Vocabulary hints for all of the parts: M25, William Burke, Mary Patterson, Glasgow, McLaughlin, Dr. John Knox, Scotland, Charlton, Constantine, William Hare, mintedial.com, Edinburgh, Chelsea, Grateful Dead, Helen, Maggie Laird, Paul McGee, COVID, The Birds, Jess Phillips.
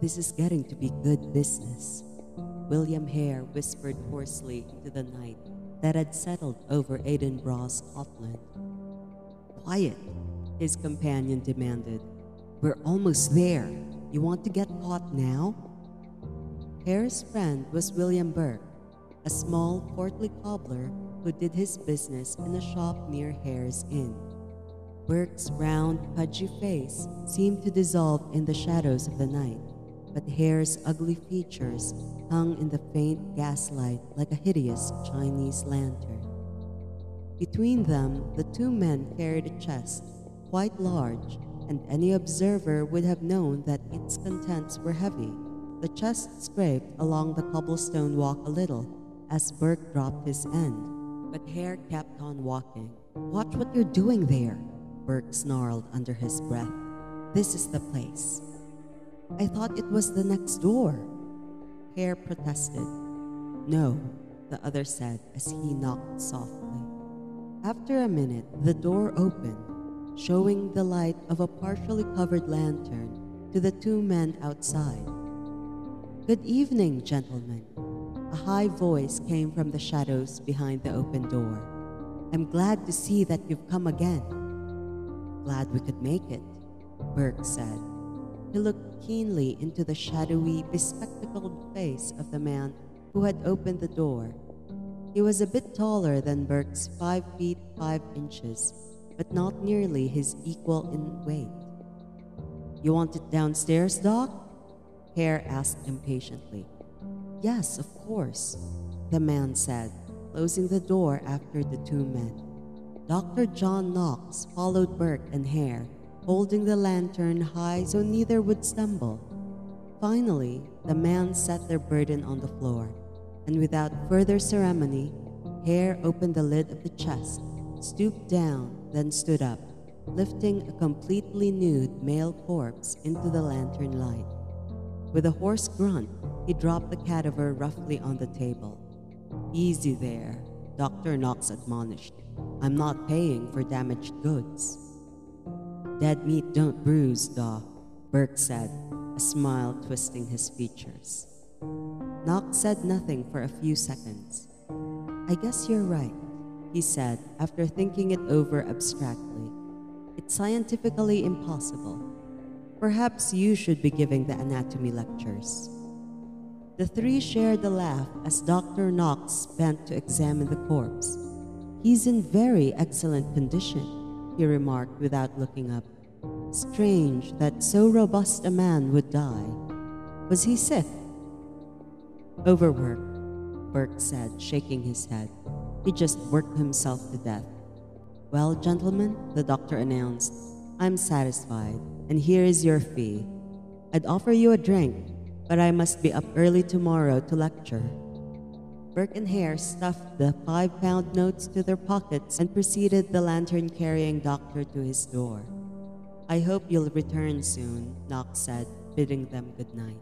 This is getting to be good business. William Hare whispered hoarsely to the night that had settled over Edinburgh, Scotland. Quiet, his companion demanded. We're almost there. You want to get caught now? Hare's friend was William Burke, a small, portly cobbler who did his business in a shop near Hare's Inn. Burke's round, pudgy face seemed to dissolve in the shadows of the night, but Hare's ugly features hung in the faint gaslight like a hideous Chinese lantern. Between them, the two men carried a chest, quite large, and any observer would have known that its contents were heavy. The chest scraped along the cobblestone walk a little as Burke dropped his end, but Hare kept on walking. Watch what you're doing there, Burke snarled under his breath. This is the place. I thought it was the next door. Hare protested. No, the other said as he knocked softly. After a minute, the door opened, showing the light of a partially covered lantern to the two men outside. Good evening, gentlemen. A high voice came from the shadows behind the open door. I'm glad to see that you've come again. Glad we could make it, Burke said. He looked keenly into the shadowy, bespectacled face of the man who had opened the door. He was a bit taller than Burke's 5 feet 5 inches, but not nearly his equal in weight. You want it downstairs, Doc? Hare asked impatiently. Yes, of course, the man said, closing the door after the two men. Dr. John Knox followed Burke and Hare, holding the lantern high so neither would stumble. Finally, the man set their burden on the floor, and without further ceremony, Hare opened the lid of the chest, stooped down, then stood up, lifting a completely nude male corpse into the lantern light. With a hoarse grunt, he dropped the cadaver roughly on the table. Easy there, Dr. Knox admonished. I'm not paying for damaged goods. Dead meat don't bruise, Doc, Burke said, a smile twisting his features. Knox said nothing for a few seconds. I guess you're right, he said, after thinking it over abstractly. It's scientifically impossible. Perhaps you should be giving the anatomy lectures. The three shared a laugh as Dr. Knox bent to examine the corpse. He's in very excellent condition, he remarked without looking up. Strange that so robust a man would die. Was he sick? Overworked, Burke said, shaking his head. He just worked himself to death. Well, gentlemen, the doctor announced, I'm satisfied. And here is your fee. I'd offer you a drink, but I must be up early tomorrow to lecture. Burke and Hare stuffed the 5-pound notes to their pockets and preceded the lantern-carrying doctor to his door. I hope you'll return soon, Knox said, bidding them good night.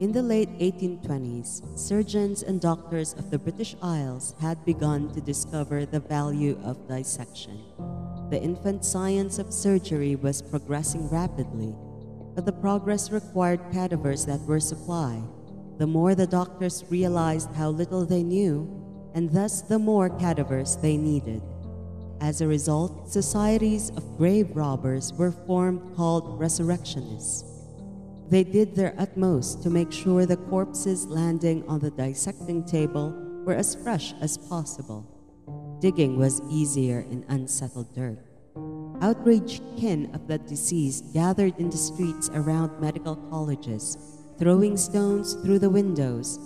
In the late 1820s, surgeons and doctors of the British Isles had begun to discover the value of dissection. The infant science of surgery was progressing rapidly, but the progress required cadavers that were supplied. The more the doctors realized how little they knew, and thus the more cadavers they needed. As a result, societies of grave robbers were formed called resurrectionists. They did their utmost to make sure the corpses landing on the dissecting table were as fresh as possible. Digging was easier in unsettled dirt. Outraged kin of the deceased gathered in the streets around medical colleges, throwing stones through the windows.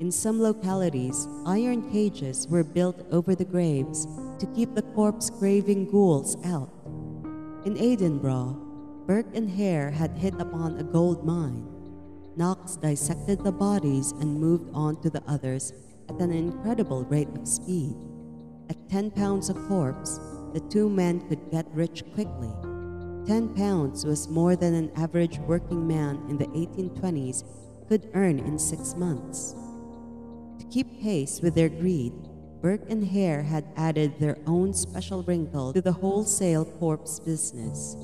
In some localities, iron cages were built over the graves to keep the corpse-craving ghouls out. In Edinburgh, Burke and Hare had hit upon a gold mine. Knox dissected the bodies and moved on to the others at an incredible rate of speed. At 10 pounds a corpse, the two men could get rich quickly. 10 pounds was more than an average working man in the 1820s could earn in 6 months. To keep pace with their greed, Burke and Hare had added their own special wrinkle to the wholesale corpse business.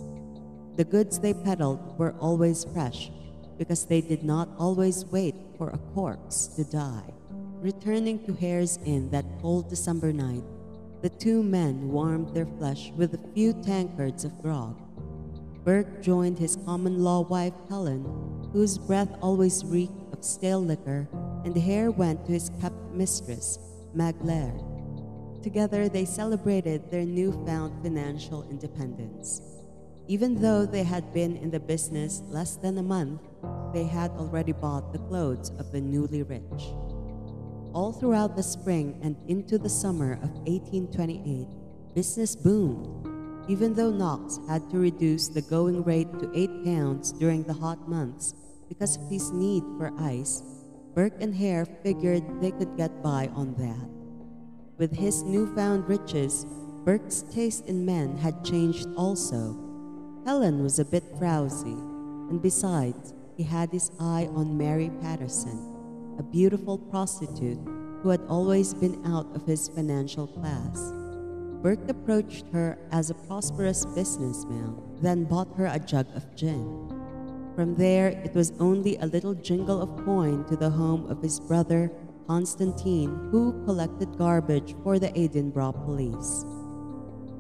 The goods they peddled were always fresh, because they did not always wait for a corpse to die. Returning to Hare's Inn that cold December night, the two men warmed their flesh with a few tankards of grog. Burke joined his common-law wife, Helen, whose breath always reeked of stale liquor, and Hare went to his kept mistress, Maggie Laird. Together, they celebrated their newfound financial independence. Even though they had been in the business less than a month, they had already bought the clothes of the newly rich. All throughout the spring and into the summer of 1828, business boomed. Even though Knox had to reduce the going rate to £8 during the hot months because of his need for ice, Burke and Hare figured they could get by on that. With his newfound riches, Burke's taste in men had changed also. Helen was a bit frowsy, and besides, he had his eye on Mary Patterson, a beautiful prostitute who had always been out of his financial class. Burke approached her as a prosperous businessman, then bought her a jug of gin. From there, it was only a little jingle of coin to the home of his brother, Constantine, who collected garbage for the Edinburgh police.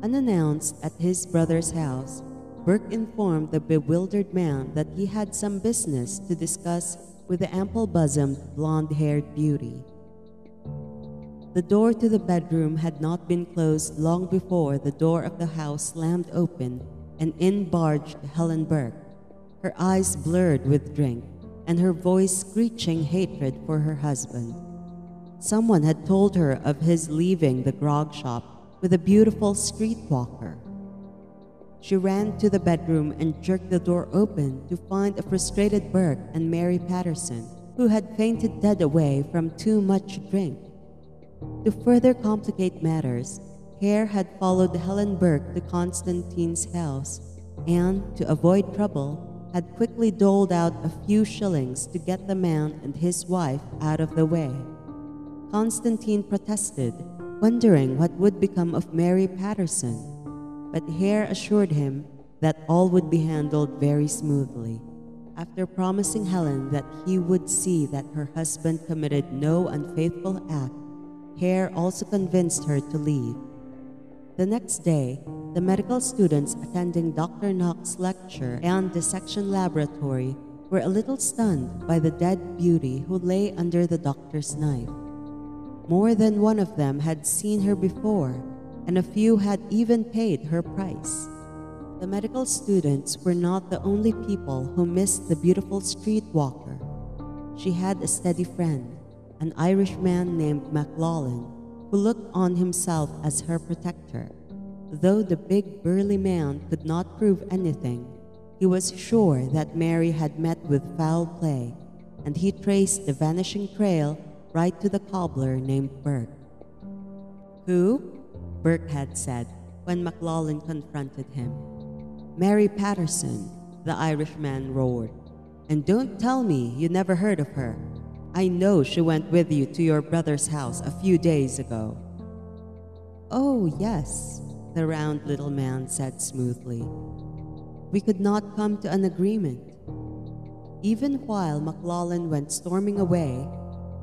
Unannounced at his brother's house, Burke informed the bewildered man that he had some business to discuss with the ample-bosomed, blonde-haired beauty. The door to the bedroom had not been closed long before the door of the house slammed open, and in barged Helen Burke, her eyes blurred with drink, and her voice screeching hatred for her husband. Someone had told her of his leaving the grog shop with a beautiful streetwalker. She ran to the bedroom and jerked the door open to find a frustrated Burke and Mary Patterson, who had fainted dead away from too much drink. To further complicate matters, Hare had followed Helen Burke to Constantine's house and, to avoid trouble, had quickly doled out a few shillings to get the man and his wife out of the way. Constantine protested, wondering what would become of Mary Patterson, but Hare assured him that all would be handled very smoothly, after promising Helen that he would see that her husband committed no unfaithful act. Hare also convinced her to leave. The next day, the medical students attending Dr. Knox's lecture and dissection laboratory were a little stunned by the dead beauty who lay under the doctor's knife. More than one of them had seen her before, and a few had even paid her price. The medical students were not the only people who missed the beautiful streetwalker. She had a steady friend, an Irishman named McLaughlin, who looked on himself as her protector. Though the big burly man could not prove anything, he was sure that Mary had met with foul play, and he traced the vanishing trail right to the cobbler named Burke. "Who?" Burke had said when McLaughlin confronted him. "Mary Patterson," the Irishman roared. "And don't tell me you never heard of her. I know she went with you to your brother's house a few days ago." "Oh, yes," the round little man said smoothly. "We could not come to an agreement." Even while McLaughlin went storming away,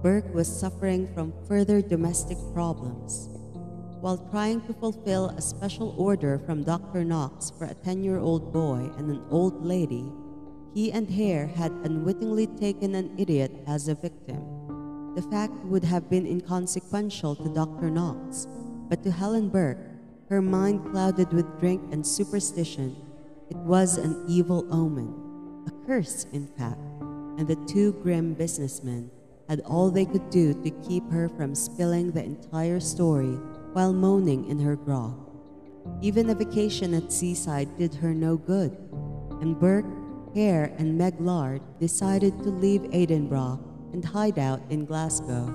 Burke was suffering from further domestic problems. While trying to fulfill a special order from Dr. Knox for a 10-year-old boy and an old lady, he and Hare had unwittingly taken an idiot as a victim. The fact would have been inconsequential to Dr. Knox, but to Helen Burke, her mind clouded with drink and superstition, it was an evil omen, a curse in fact, and the two grim businessmen had all they could do to keep her from spilling the entire story while moaning in her grog. Even a vacation at seaside did her no good, and Burke, Hare, and Meg Laird decided to leave Edinburgh and hide out in Glasgow.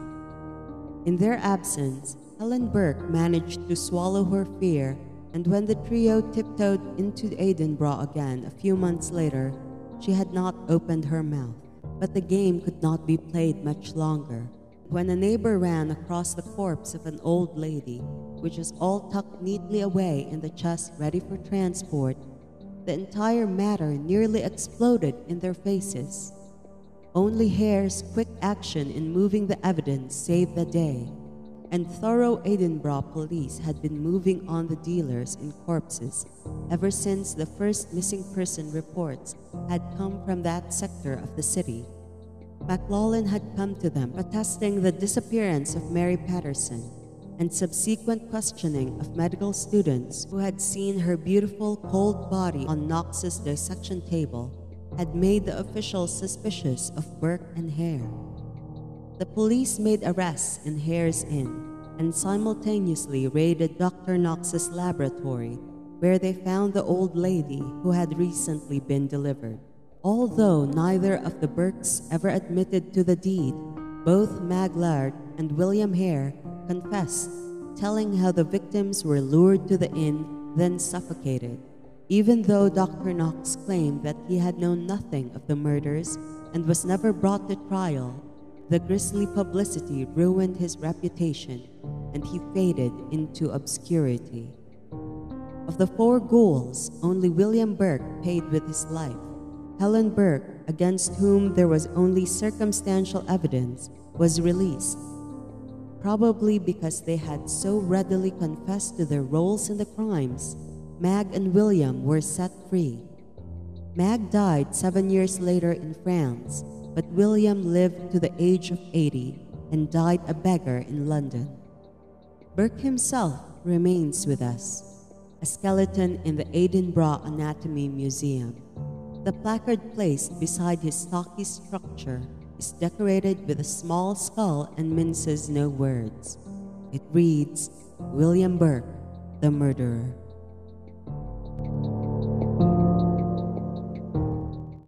In their absence, Helen Burke managed to swallow her fear, and when the trio tiptoed into Edinburgh again a few months later, she had not opened her mouth. But the game could not be played much longer. When a neighbor ran across the corpse of an old lady, which was all tucked neatly away in the chest ready for transport, the entire matter nearly exploded in their faces. Only Hare's quick action in moving the evidence saved the day, and thorough Edinburgh police had been moving on the dealers in corpses ever since the first missing person reports had come from that sector of the city. McLaughlin had come to them protesting the disappearance of Mary Patterson and subsequent questioning of medical students who had seen her beautiful cold body on Knox's dissection table had made the officials suspicious of Burke and Hare. The police made arrests in Hare's Inn and simultaneously raided Dr. Knox's laboratory, where they found the old lady who had recently been delivered. Although neither of the Burkes ever admitted to the deed, both Maggie Laird and William Hare confessed, telling how the victims were lured to the inn, then suffocated, even though Dr. Knox claimed that he had known nothing of the murders and was never brought to trial. The grisly publicity ruined his reputation, and he faded into obscurity. Of the four ghouls, only William Burke paid with his life. Helen Burke, against whom there was only circumstantial evidence, was released, probably because they had so readily confessed to their roles in the crimes. Mag and William were set free. Mag died 7 years later in France, but William lived to the age of 80 and died a beggar in London. Burke himself remains with us, a skeleton in the Edinburgh Anatomy Museum. The placard placed beside his stocky structure is decorated with a small skull and minces no words. It reads, "William Burke, the murderer."